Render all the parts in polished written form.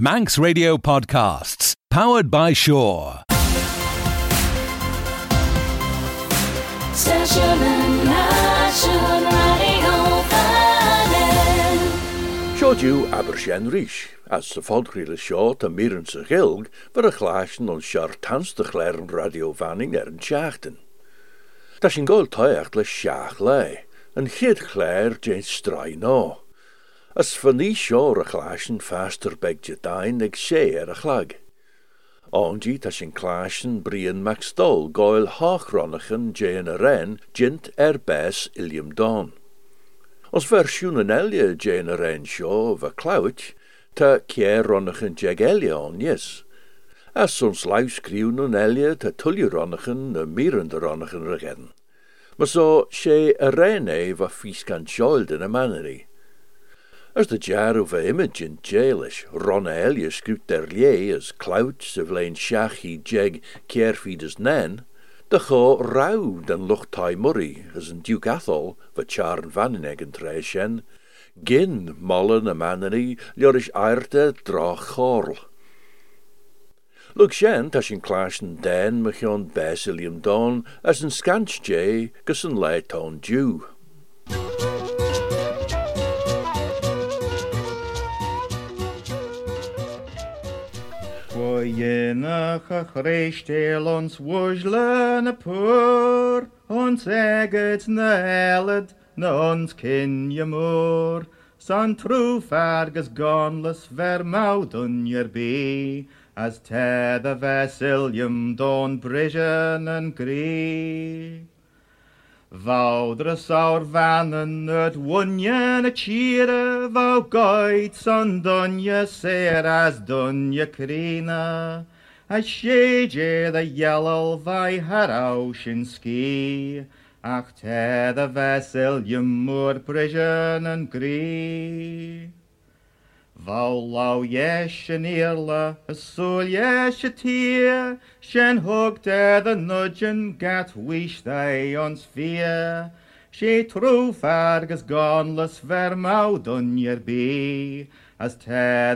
Manx Radio Podcasts, powered by Shore. Seojú aber sen rís, as the fod ríle seo ta mírense gilg, ver a chlásen on seor tans de chléren Radio Vannin seachten. Ta sin gol taeacht le seach lei, an chid chléir jain strai no. As fanní seor a chlásen faster beg jadain ag sé a chlag. Ongi ta sin chlásen Brian Mac Stone goil hachronachan jain a ren jint bes Illiam Dhone. Os fersiwn elia jain yr ein sio fy clawch, ta cier onach yn jeg elia on ys. As ons laws criwn yn elia ta tullio onach yn y mirand yr onach yn rygedden. Mas o se yr ein ei fy ffisgan sioeld yn y maneri. As dy jar o fy image yn jailish, ron elia sgwt derlie as clawch sef lein siach I jeg cier fyd as nen, Dacho rawd yn lwch tai murray, as yn diw gathol, fy charn fanin eg yn treisien, gyn molyn y manani, liorish airde droch chorl. Lwg sien, ta sy'n clas yn den, mychion bes Illiam Dhone, as yn scant jay, gys yn le ton diw. Jenach ach reishtel ons wuzhlen a pur, ons eget na eled, na ons kinje moor. San trúfargas gonlas ver maudun yer be, as te the Vesilium don brishen an gree. Vaudra saur vannen ut wunjen a cheere, vau goit son dunje ser as dunje krina. As sheje the yellow vai haraushin ski, ach te the Vesilium mur prison and gree. Vau lau yesh an irla, a soul yesh a tear, shen hooked at the nudgen gat wish they on sphere. She true fargas goneless vermaudun yer be, as te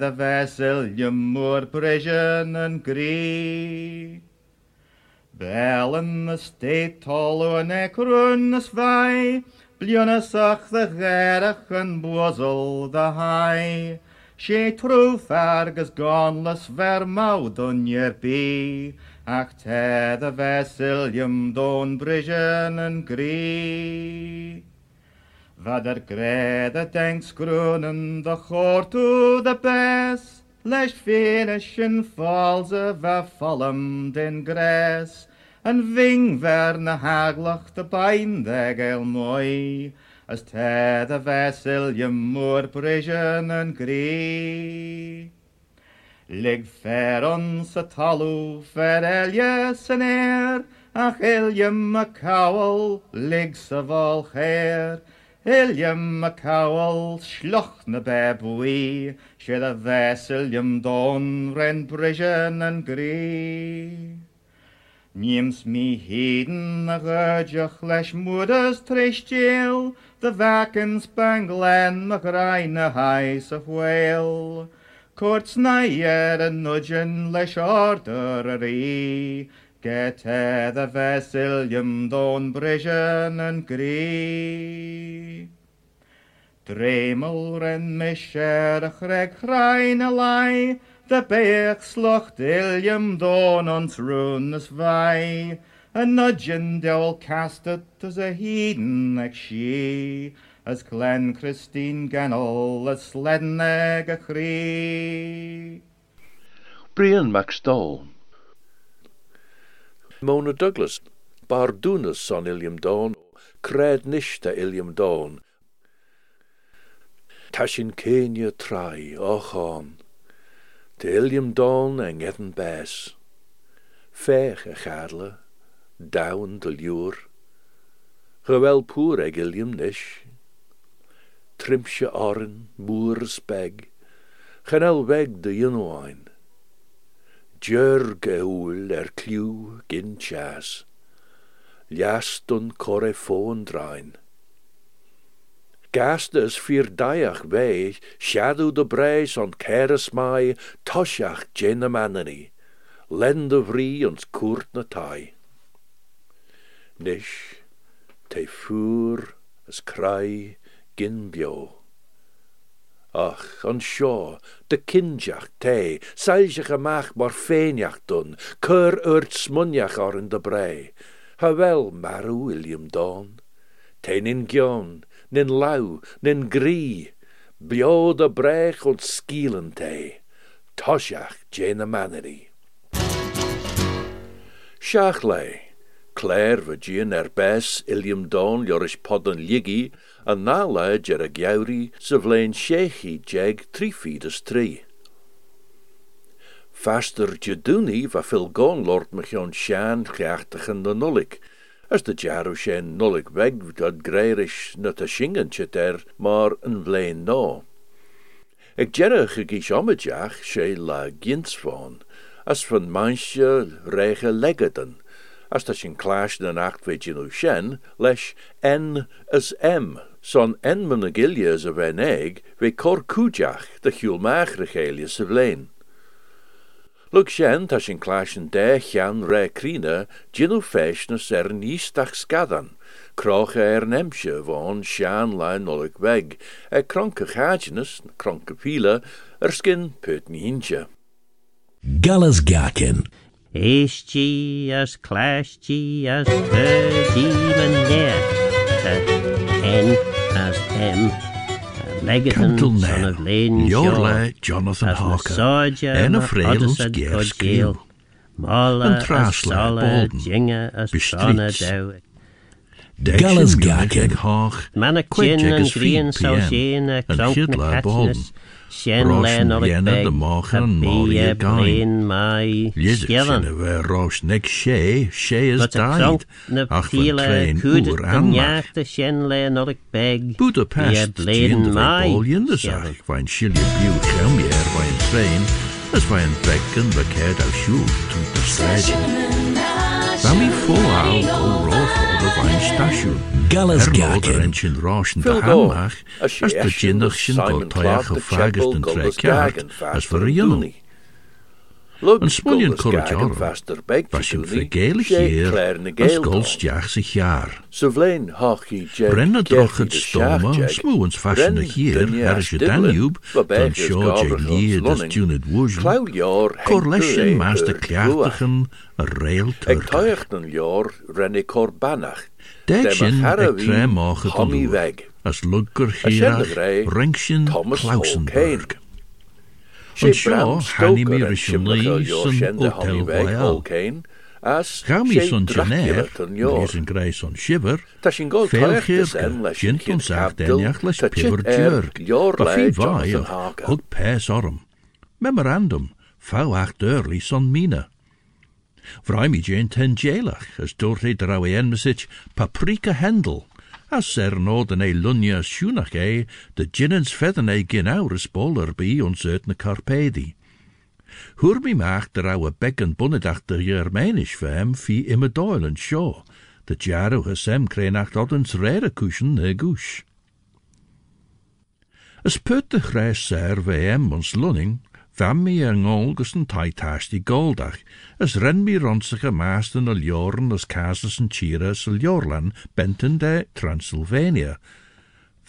the Vesilium mur prison and gree. Bellen the state tolo an ekrun as vai, blionas ach the gerach and bozel the high. She true fargas goneless vermaudun yer be, ach te the Vesilium don brishen and gree. Vader gre the tanks grunen the chor to the best, lesh finishin falls of a fallen den grass, and ving verne haglach the pine the gel moi. As te the Vesilium mur prison and gree. Lig fer ons a talu fer elias an air, ach Illiam a cowl, lig saval chair. Illiam a cowl, schloch na bebwi, she the Vesilium don ren prison and gree. Nims me heden a gurjach lesh mudas trishtil, the vacan spanglen magraina heis of whale. Courts nayer a nudgen lesh orderary, get e the Vesilium don brishen and gree. Dremel ren misher a chreg chraina lai, the beach slocht Illiam Dhone ons runes vai, a nudgen dewl cast it as a heathen ag she, as Glen Christine Ganol a sledden ag a cree. Brian Mac Stone. Mona Douglas, bardunas son Illiam Dhone, cred nishta Illiam Dhone. Tashin Kenya trai, ochon. De Illiam Dhone en getten bes. Fech a chadle, down de luur. Gewel poer eg Illiam nish. Trimsje oren, moers beg. Genel weg de junwijn. Djurg eul kliw gin chas. Ljast un correfoon drein. Cast us fyrdaach way, shadow the braes on keras my, toshach jen amanani, lend the vree ons kurt na tai. Nish, te fur as cry gin bio. Ach, on Shore, de kinjach te, saljach amach mar feinjach dun, cur urt smunjach or in de brae. Hawel maru Illiam Dhone, te nin gion, nin lau, nin gree, bio de brech und skielen te, toshach jena manani. Shachle, Claire Virgin Erbes, Illiam Dhone, Yorish Podden Ligi, and Nala Jeragiauri, Savlain Shechi Jeg 3 feeders 3. Faster Jaduni, Vafilgon Lord Machon Shan, Chiachtachen the Nullik, as the Jarushen Nullik Weg, dat Greirish Natashingen Cheter, Mar and Vlain No. Ek Jerachigis Omajach, She La Ginsvon. As van manche rege leggeten, as dat in klaas den acht weet je nu shen, les n as m, son n menegilias of n egg, we kor kujach, de hulmaag regelius of leen. Look shen, dat in klaas en derchan re krine, ginu feshnus nistach skadan, kroche nemsche von shan la nolik weg, kronke gagenus, kronke pila, skin put nientje. Gallas Gakin. Ischgias, Clashgias, Pergiman there. N as M. Legaton, son of Lane, Jorla, Jonathan Harker. En a Freel's Gersgill. Mala, Trasla, Jinger, as Bistrits. Gallas Gakin. Manachin and Green, Sauchin, a Cronk, Shenlen or the Morgan, Moria, Gain, my Yidden, where Rosh Nick Shea is died. Achila, Kudur, and Yacht, the Shenlen or Beg, Budapest, Bladen, my Polian, the Zach, when Shilly Bew, Chemier, when Train, as when Becken, the Ked, I shoot to the Sledge. Sammy Foal, O Roth. Gallas Gakin. Veel door, als je echtje Simon Clark de Chapel Gallas Gakin vaster doen. Loopt Gallas Gakin vaster beekje doen, als Golsjaag zich jaar. Ze vleen hachie jek, Brenna droch het stomme, smoens vastende hier, als je Danube, dan sjoe jek hier, dat tune het woezel, korlesjen master klaartigen, reil terug. Ik tuigden jaar, René Corbanach, Dijkshin en Kremach het omhoog, als Luggergeerach, Renkshin, Klausenberg. En zo, Hanimirischen Leesen, Hotel Royal. Gami son Janer, lezen grij son shiver, veel geerke, gint ons af denjach les piver djurk, bafie waaien, ook pes orm. Memorandum, vau acht early son mina. Vrijmi gent hen jelach, as doorte drawe enmesich, paprika hendel, as sernorden e lunja schoenach e, de ginnens fedden e ginaures boler bi ons uit ne carpedi. Hurmi macht der ouwe bekken bunnedach der Germanisch voor hem vie immer doilen scho, de jaro has hem krenacht oddens rere kuschen ne gusch. Es put de grijs ser VM ons lunning, vammi en olgesen taitasti goldach, es renmi ronsige maasten al joren as kasesen chiras al jorlan benten de Transylvania.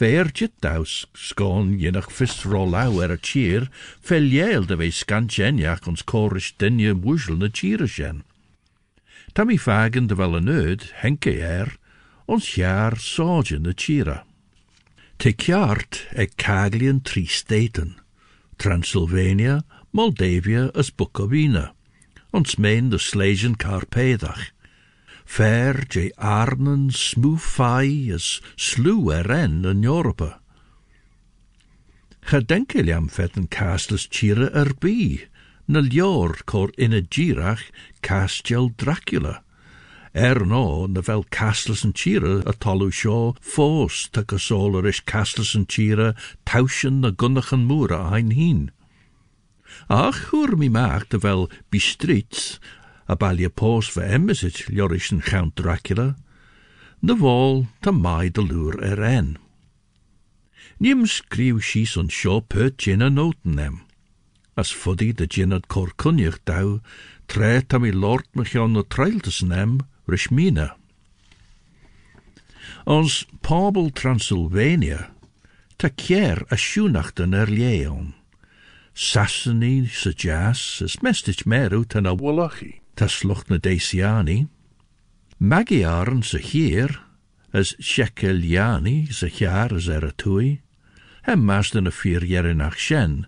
Vergit daus skon jenach fisrolau a cheer, fel yel de we skanjenjach ons korisch denje wuzel na cheerishen. Tammy fagen de veleneud, henke ons jaar sorgen na cheera. Te kjart ek kaglien 3 staten, Transylvania, Moldavia as Bukovina, ons meen de slezen Carpathia. Fair je arnen smoefai as slew eren in Europa. Gedenkel jam vetten kastles chira erbi, nel jor kor in a girach kastjel Dracula. No nevel kastles en chira a tolu shaw, fos tak a solarish kastles en chira, tauschen na gunnachen mura ein hin. Ach, hoor mi maag devel Bistrits, a balje pos for emmesit, Jorischen Count Dracula, the wall to my de lure eren. Nim skriv she's on Shore per gin a noten them. As fuddy the gin ad cor cunyach dow, tre tammy lort mich on the trailtus nem, rishmina. Ons Pobl Transylvania, ta kier a shunachten leon. Sassany, sajas, as mestich merut an a Walachi, ta sluchtna desiani. Magiarn sa hier, as shekeliani, sa chiar as eratui, hem masden a fir yerenach shen,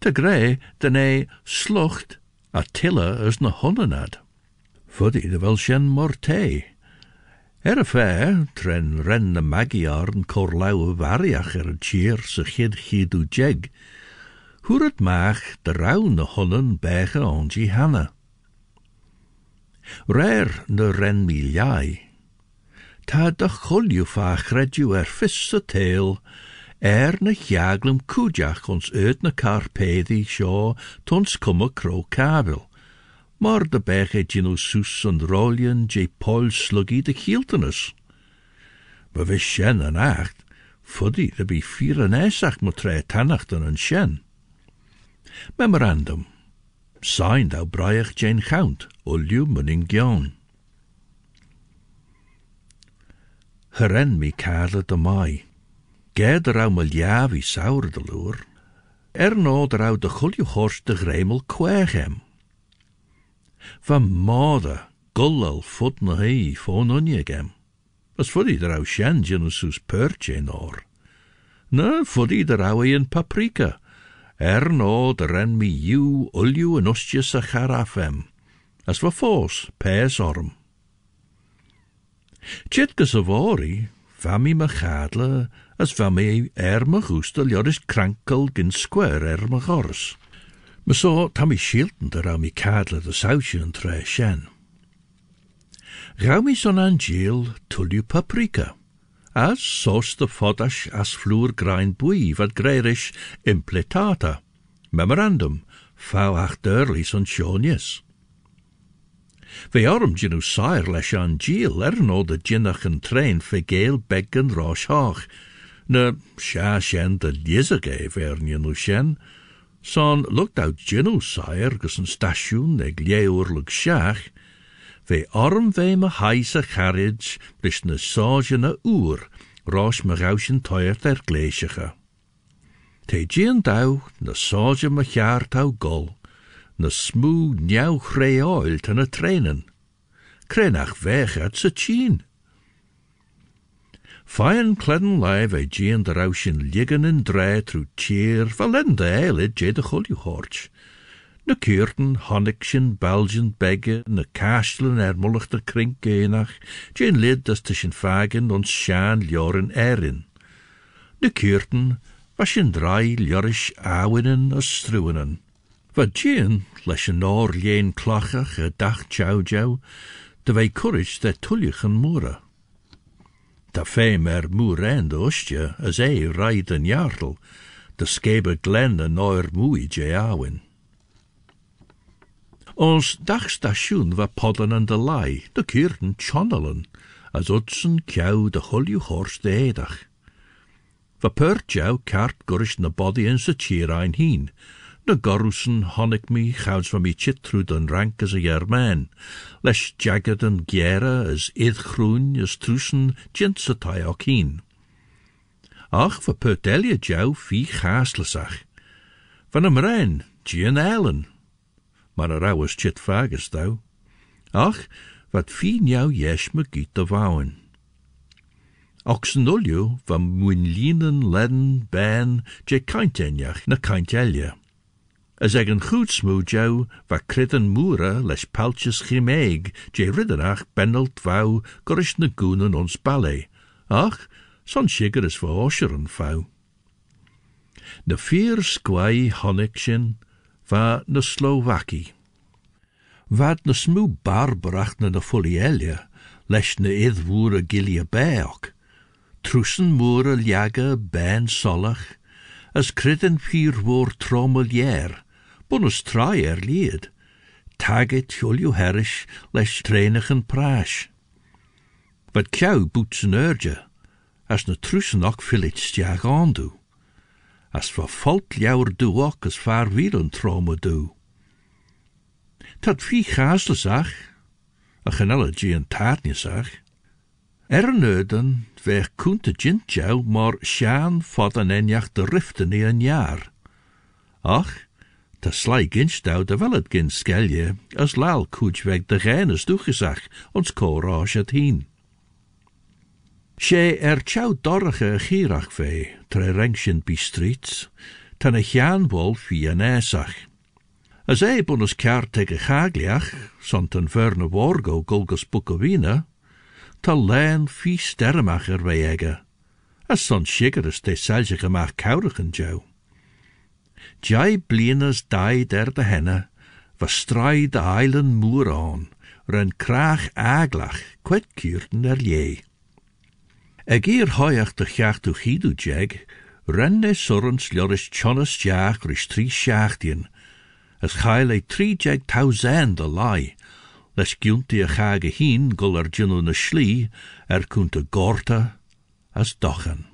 ta grey den e slucht a tilla as na hunanad. Fuddy the vel shen morte. Fair, tren ren the Magyarn cor lau variach cheer sa chid chidu jeg, hurat mach the roun the hullen becha onji hanna. Rare the ren mi liai, ta da chulju fach redu fis the tail, na jaglum kujach ons uit na Carpathia shaw tons cumma cro cabil. Mar de beche gino sus and rolien je pol sluggy de kieltenus. But we shen an acht, fuddy there be fear an esach mutre tanachten and shen. Memorandum. Signed out Briach Jane Count, Ulliu Munning Gion. Heren mi carle de mai. Geder au maljavi saur de lure. No der au de chulju horst de gremel quegem. Van Mada, Gullal, Fudna Hei, Fon Unyagem. As Fuddy the Row Shen, Genesus Perche Nor. No, Fuddy the Rowie and Paprika. No, the Ren me you, Ullu and Ustia Sacharafem. As for force, Pairs Orm. Chitkas of Ori, Vami Machadla, as Vami Ermagustal Yoris Crankel Gin Square Ermagors. Me saw Tammy Shilton der Rami Cadler the Souchian Tre Shen. Gaumi son Angel Tullu Paprika, as sauce the Fodash as Fleur grind bui vad greirish impletata. Memorandum, Fau ach derli son Shonius. Veorum ginu sire lesh Angel, erno the ginnachen train fegel beggen rosh hoch. Ne sha shen the lizage vernienu shen. Son looked out Gino sire gussen stashun neg leor lug shach, ve arm ve me heise carriage bis ne sajene uur, rosh me gauschen teuer der gleisige. Te gien dau, ne saje me jaar tau gol, ne smoo njau greoil ten a trainen. Krenach weg at se chien. Fine cledden live a gien de roushin liggen in dre through cheer, valende eile je de guljuhorch. Ne keurten, honnikshin, belgen, begge, ne kastelen ermulig de krink eenach, jen lid das tussen fagen ons shan ljoren erin. Ne keurten, washin dry ljorish awinen as struinen. Va gien, leshen or lien klachach, a dach chow jow, de wei courage der tullichen moora. Ta fame moer en de ostje, as ei ride en jartel, de skeber glen en oer moei je awin. Ons dagstation wa podden en de lai, de kirten chonnelen, as utsen kjau de hulju horst de edach. Va pertjau kart gurish na body en se cheer ein heen, de gorusen honnig me gouds van me chit through den rank as a jerman, les jagged and gera as idgroen as trusen gintsetai okeen. Ach, for perdelia jou fie gaaslasach. Van hem rein, gien elen. Maar a rauwes chit vages thou. Ach, wat fie jou jes me giet te vouwen. Oxen ulju van muinlinen ledden ben je kaintenjach na kaintelja. As egen goed smoed jou, waar kritten moera les paltjes chimeeg, je ridderach bendelt vau, gorish na goonen ons ballet. Ach, son shiger is voor osheren vau. Na vier squai honnikshin, va na Slovaki. Vaad na smoe barberach na na folielia, les na idwoera gilia beok. Trusen moera ljaga ben solach, as kritten vier woor trommelier. Bonus trier lied, taget julju herrish les trenigen prash. But kjau boots an urge, as na Trusenach village Jack Ondu, as for fault jouwer duok as far wielen troma do. Tad vi gaaslasach, a genealogy and taartnisach, erneuden ver kunte jintjou maar sjaan vat en enjach de riften in een jaar. Ach, ta sly ginstau de wellet ginskelje, as laal koetsweg de geines doegezag, ons korage het heen. She tjou dorige gierach vee, tre rengsjen bistrits, ten a jaanwolf wie een eesach. As ei bonus kaart tegen gagliach, sont een verne wargo golgus Bukovina, ta leen vie sterremacher wee ege, as sont shigeres de selge gemaag kourigen jou. Jai blienes dai der de henne, was straai de eilen moer aan, ren kraag aglach, kwet kuurten jee. Egeer hoiach de jaag to gidu jeg, renne sorens ljoris chonas jaag ris tri sjaagdien, as gaile tri jeg tausend a lai, les gyunti a gage hien gul jinu na schlie, kunte gorta as dochen.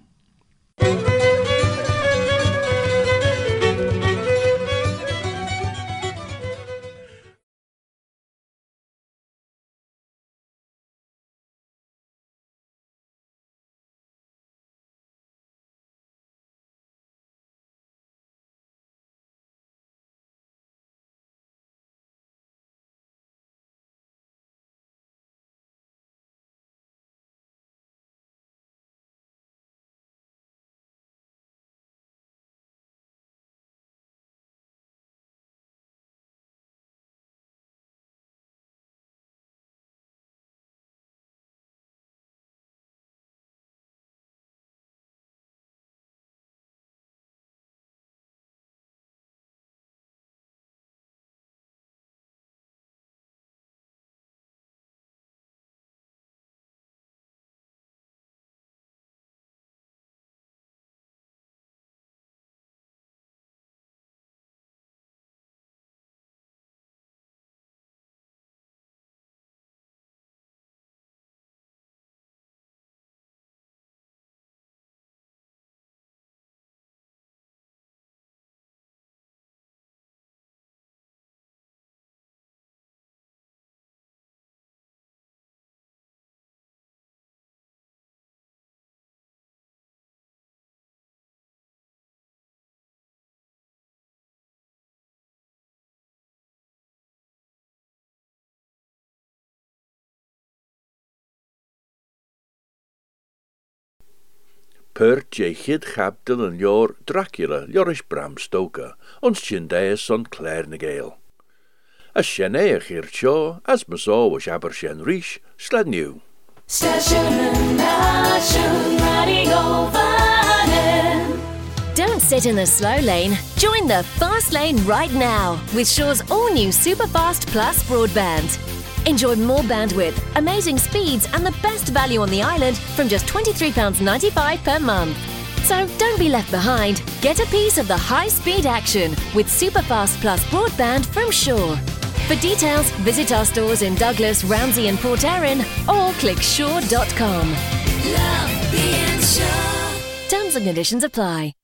Pert je gid gabdil en jor Dracula, jorish Bram Stoker, ons chindeus on Clarenegale. As sheneach hier Shore, as maso was Abershen Rish, sled new. Station Nation Radio Vannin. Don't sit in the slow lane, join the fast lane right now with Shore's all new Superfast Plus broadband. Enjoy more bandwidth, amazing speeds and the best value on the island from just £23.95 per month. So don't be left behind. Get a piece of the high-speed action with Superfast Plus broadband from Shore. For details, visit our stores in Douglas, Ramsey and Port Erin or click shore.com. Love being Shore. Terms and conditions apply.